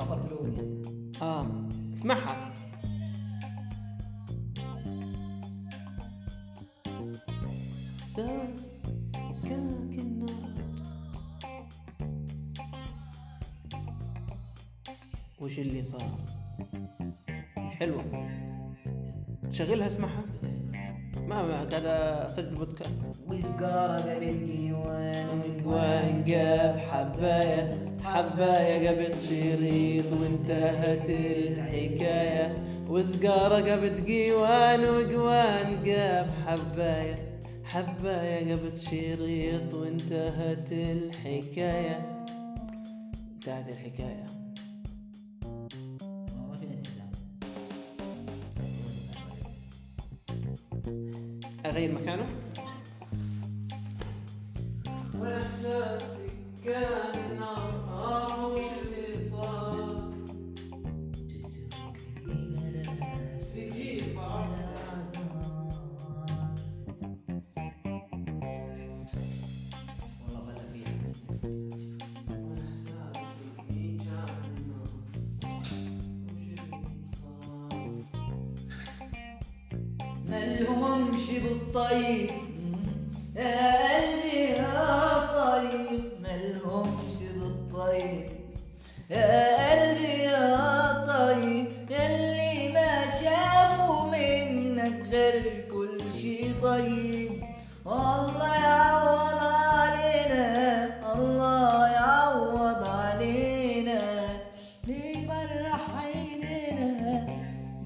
خبطت الأغنية. اسمعها. ساز كاك النار وش اللي صار؟ مش حلوة. شغلها اسمعها. ما قاعد اسجل بودكاست. وسجارة جابت جوان وجوان جاب حباية حباية جابت شريط وانتهت الحكاية. وسجارة جابت جوان وجوان جاب حباية حباية جابت شريط وانتهت الحكاية. انتهت الحكاية. ما في انتهاء. أغير مكانه. وإحساسي كان نار وش اللي صار؟ سجيل بعض والله بدأ فيها. وإحساسي كان نار وش اللي صار؟ ملهمش بالطيب قاليها طيب ملهمش بالطيب يا قلبي يا طيب اللي ما شافوا منك غير كل شي طيب. والله يعوض علينا الله يعوض علينا ليه برح عينينا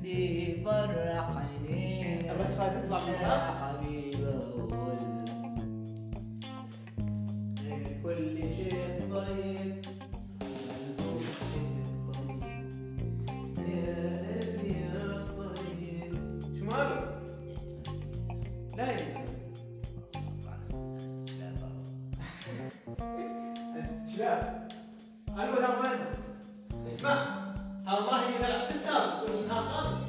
ليه برح عينينا. الرقصة هتطلع منها كل شيء طيب كل شيء طيب يا قلبي يا طيب. شو ماله؟ لا يا استجلاب قالوا لها وين؟ اسمع الله يجيب على الستة وتقولوا منها خالص.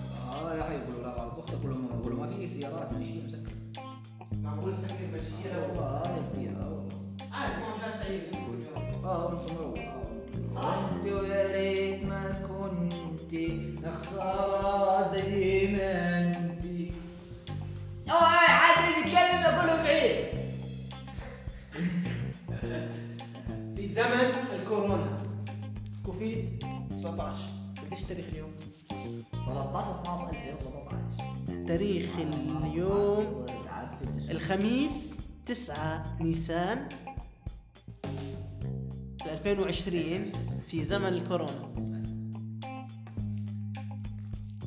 يا حي يقولوا لا غلط أختي يقولوا ما في سيارات ما شيء مسكر. معقول سكر بشيرة والله كبيرة صحت ويا ريت ما كنتي خسارة زي ما انتي. اوعى حد يتكلم اقوله بعيد. في زمن الكورونا كوفيد 19 قديش تاريخ اليوم؟ 13/12/2014. التاريخ اليوم الخميس 9 نيسان 2020 في زمن الكورونا.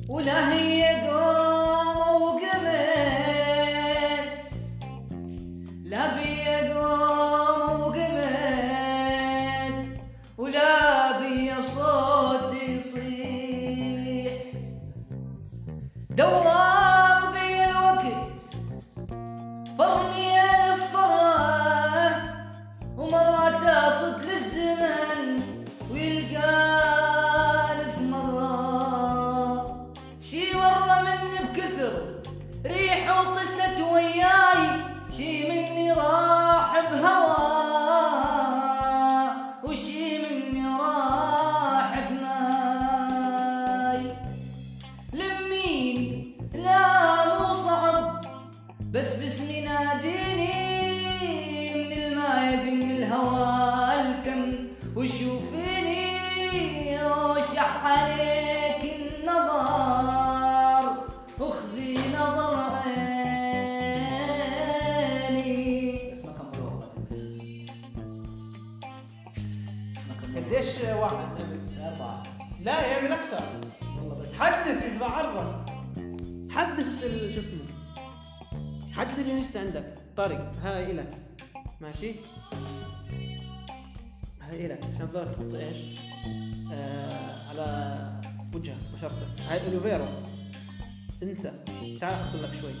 ولا هي قوم وقمت لا بي قوم وقمت ولا بي صوت يصيح دوار بي الوقت فرني ألف فراه ومرات أصد الزمن ويلقى ألف مرة شي ورا مني بكثر ريح وقست وياي شي مني راح بهواه وشي مني راح بناي. لمين لا مو صعب بس باسمي ناديني من المايد من الهوى وشوفني وشح عليك النظر وخذي نظر عيني. اسمع كم مره قديش واحد أربعة لا يعمل أكثر والله. بس حدد يبغى عرف حدد شو اسمه حدد اللي لسه عندك طريق هاي لك ماشي هاي لك عشان ظهرك تحط ايش على وجهك وشرطك. هاي الوفيرا انسى تعال احط لك شوي.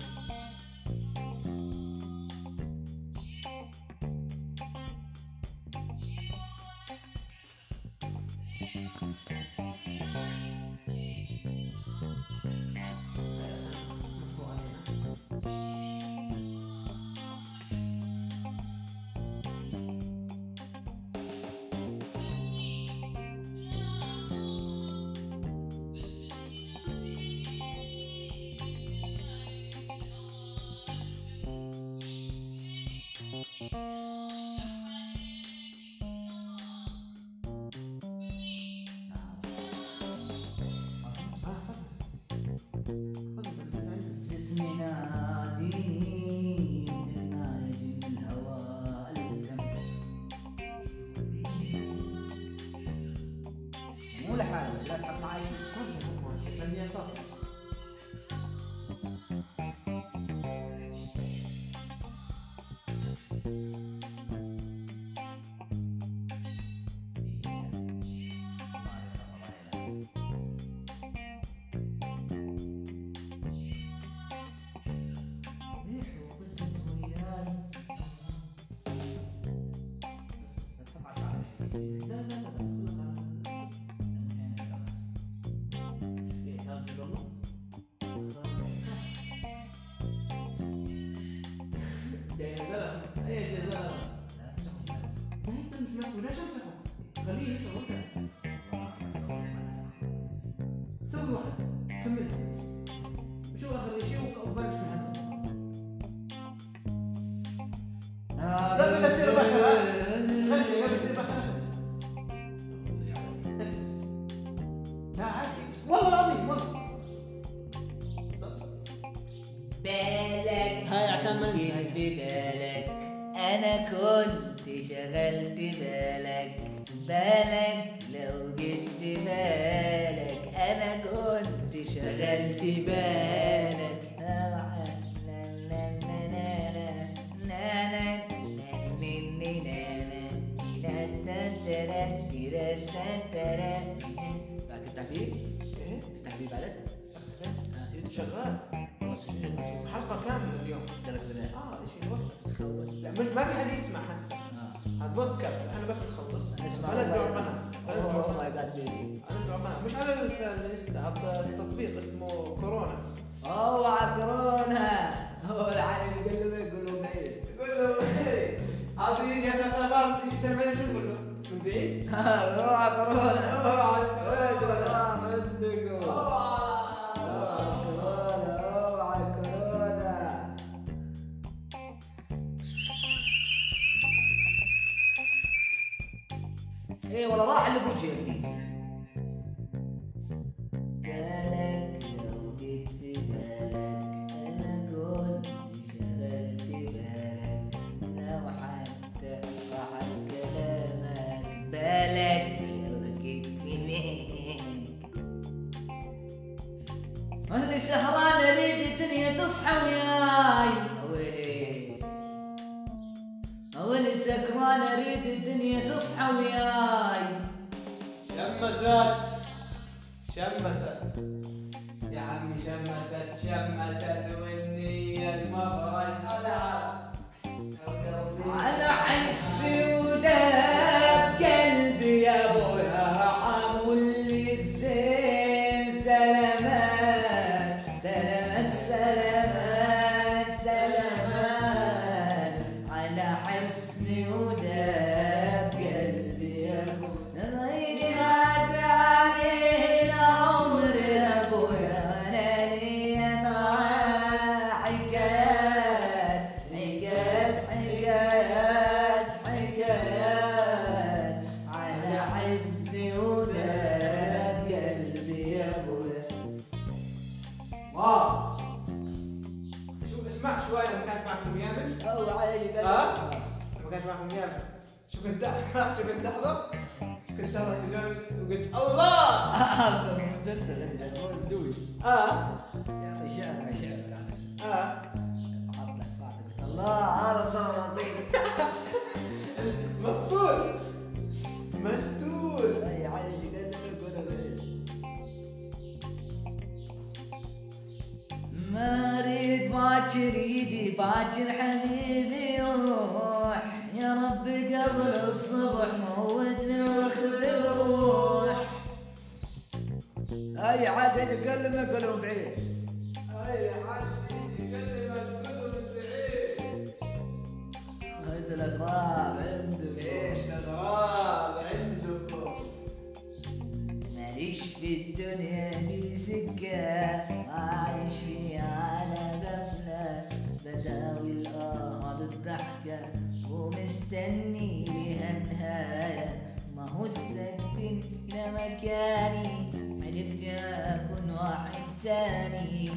ومش مستني لأنهاله، ما هو السكت ده مكاني، عرفت أكون واحد تاني،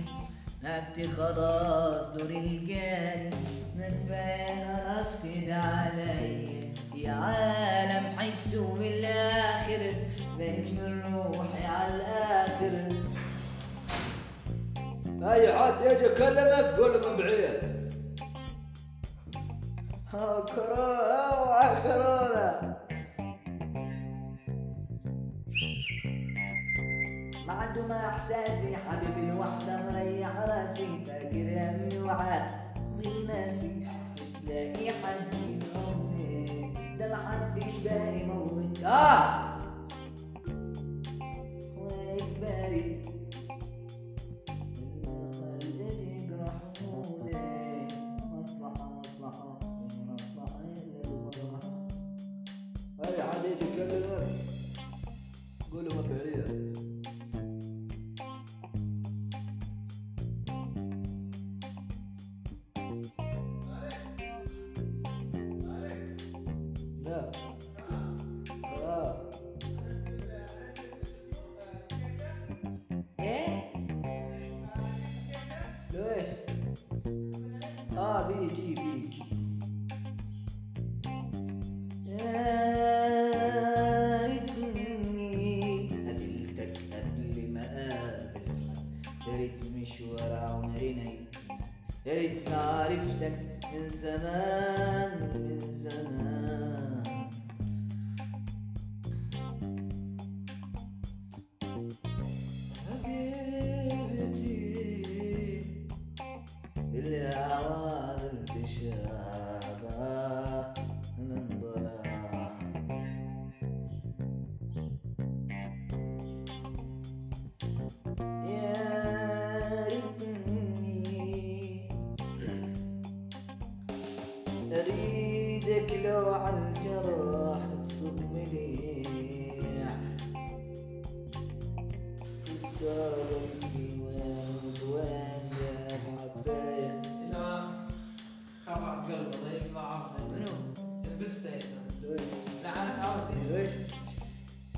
لعبت خلاص دور الجاني، ما كفاية خلاص كده عليا، يا عالم حسه بالآخر، بقيت من روحي على الآخر. أي حد يجي يكلمك قول له من بعيد. كورونا كورونا ما عنده ما احساسي، حبيبي الوحده مريح راسي، فاكر يا من وعاء بالناسي، مش لاقي حد يقومني، ده محدش باقي موت وإجباري قولوا ما بعريها. لا ايه؟ ليش؟ بيجي مشوار عمرنا يمنا، يا ريتني عرفتك من زمان من زمان. حبيبتي الأعواد متشابهة ننظرها، أريدك لو عالجراح تصدمني، تسكرني وأنوان يا حبايا. إذا خرعت قلبه الله يطلع عرضه منو؟ البسه يا زلمة. لعنت عرضي. يا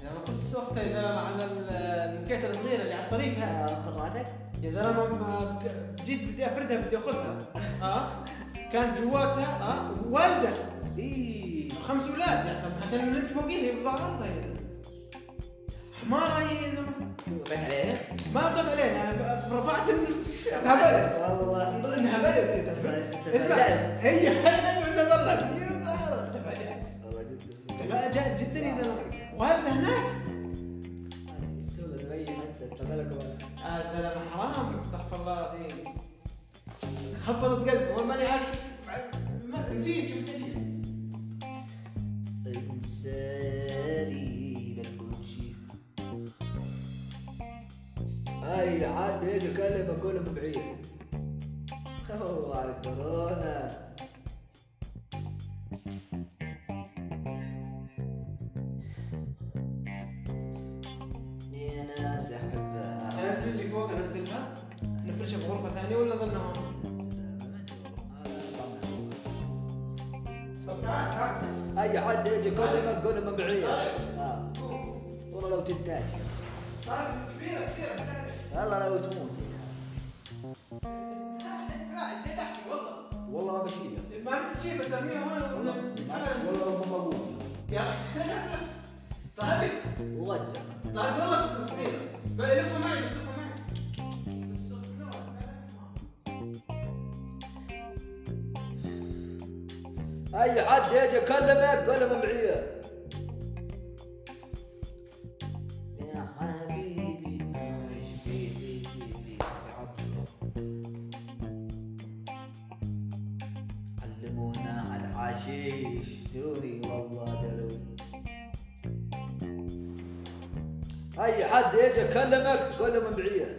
زلمة قص أختها يا زلمة على المكيتة الصغيرة اللي على الطريقها. خرعتك؟ يا زلمة جيت بدي أفردها بدي أخذها. كان جواتها والده خمس اولاد، يعني طبعا حتى من فوقيه يوضع عرضها يا زلمه حماره يا زلمه. بقيت علينا؟ ما بقيت علينا، انا رفعت انهبلت والله انهبلت يا زلمه. اسمع هي حلت ولا ظلت؟ تفاجأت جدا يا زلمه. والده هناك يا زلمه حرام استغفر الله العظيم، خبطت قلبي وما انا عارف نسيت شو بدي اجيب. انساني بقول شيء هاي لحد يجي يكلم اقول له بعيد. الله على الكورونا. يا ناس احبها انزل اللي فوق انزلها نفرشها في غرفه ثانيه ولا ظلنا هون؟ اي حد يجي يكلمك قول له من بعيد. والله لو تنتهي كبيره كبيره والله لو تموت. اسمع انت تحكي والله والله ما بشيلها، ما بتشيلها ترميها هون والله ما بقول يا طيب والله تسلم. طيب والله كبيره لفوا معي لفوا معي اي حد يجي يكلمك قول له معيه. يا حبيبي ما شفيتك علمونا على الحشيش دوري والله دلوي. اي حد يجي يكلمك قول له معيه.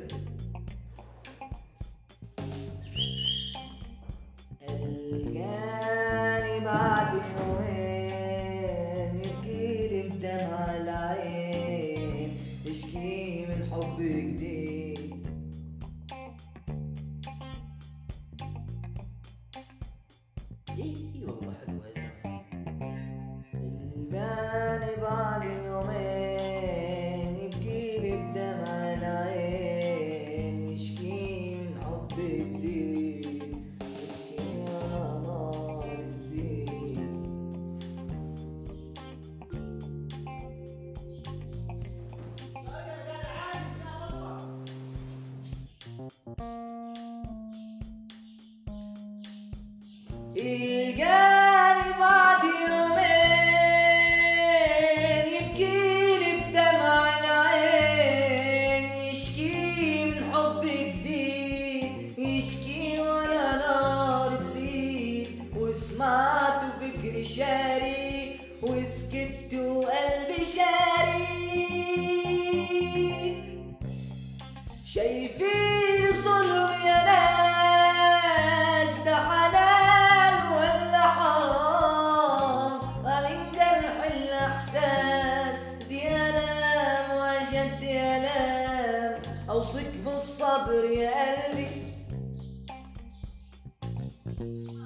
اشكي من حب جديد ايه والله حلوه. كان بعد يومين يبكيلي بدمع العين، يشكي من حب جديد، يشكي على نار الزين. إجاني بعد يومين يبكيلي بدمع العين، يشكي من حب جديد، يشكي ولا نار تزيد. وسمعته فكري شاري وسكت وقلبي شاري، شايفين ظلم يا ناس، ده حلال ولا حرام؟ وبعدين جرح الاحساس دي الام واشد الام. اوصيك بالصبر يا قلبي، السوبرانو.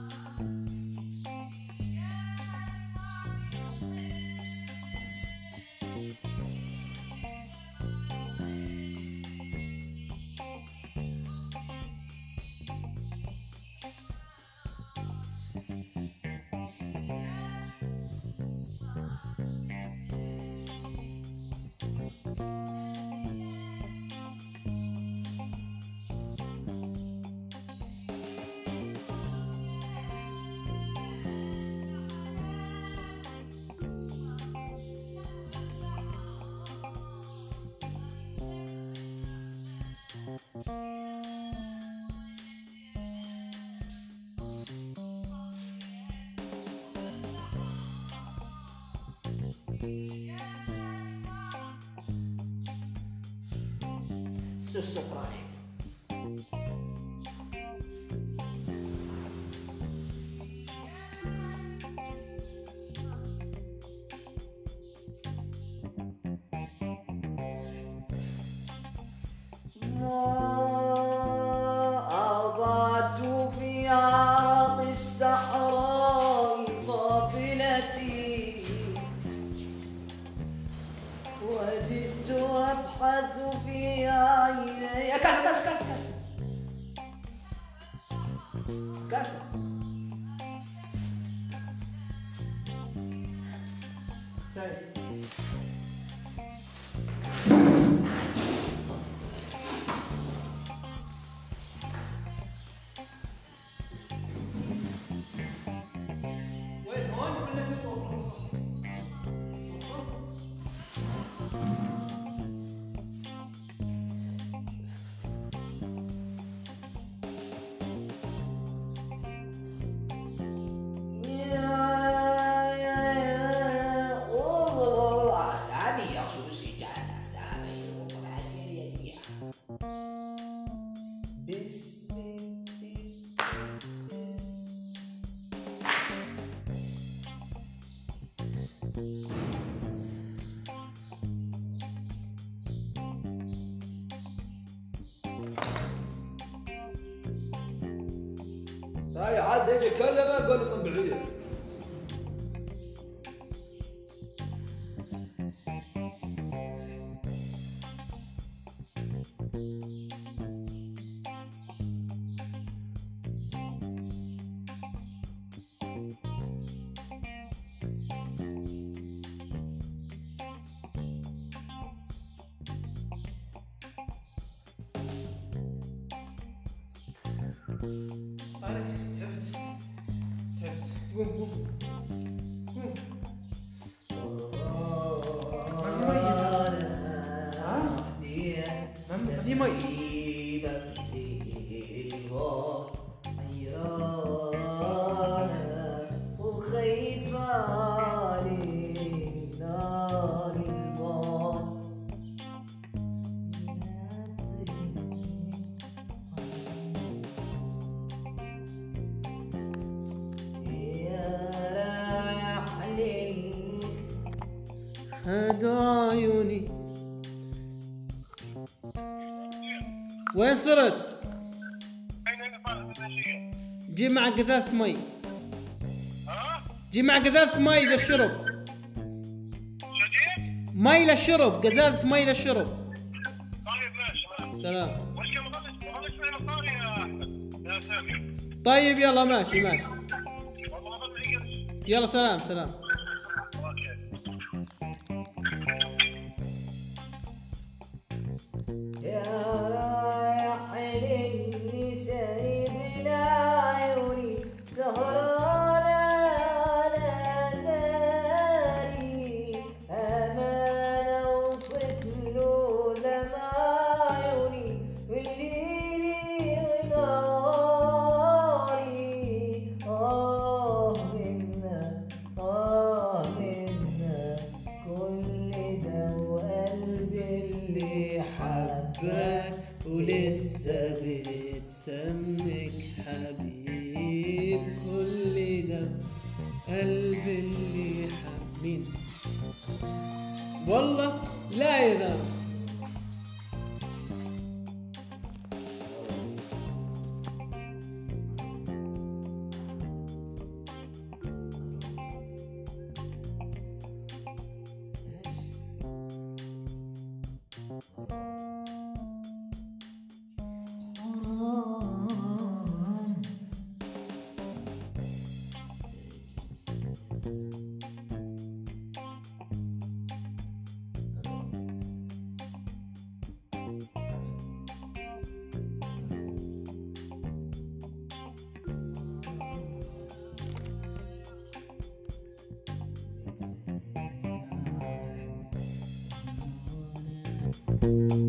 ما أضعت في عرق الصحراء قافلتي، وجدت أبحث في عيني كاسة هاي عاد يجي كلمة أقول لكم بعيد. عيوني وين صرت؟ جي معك قزازة مي، جي معك قزازة مي للشرب. مي للشرب، قزازة مي للشرب. طيب ماشي. سلام. وش ما غلطش فيها صار يا سامي. طيب يلا ماشي ماشي. يلا سلام سلام. ولسه بتسمك حبيب كل ده قلب اللي حبيب. والله لا يا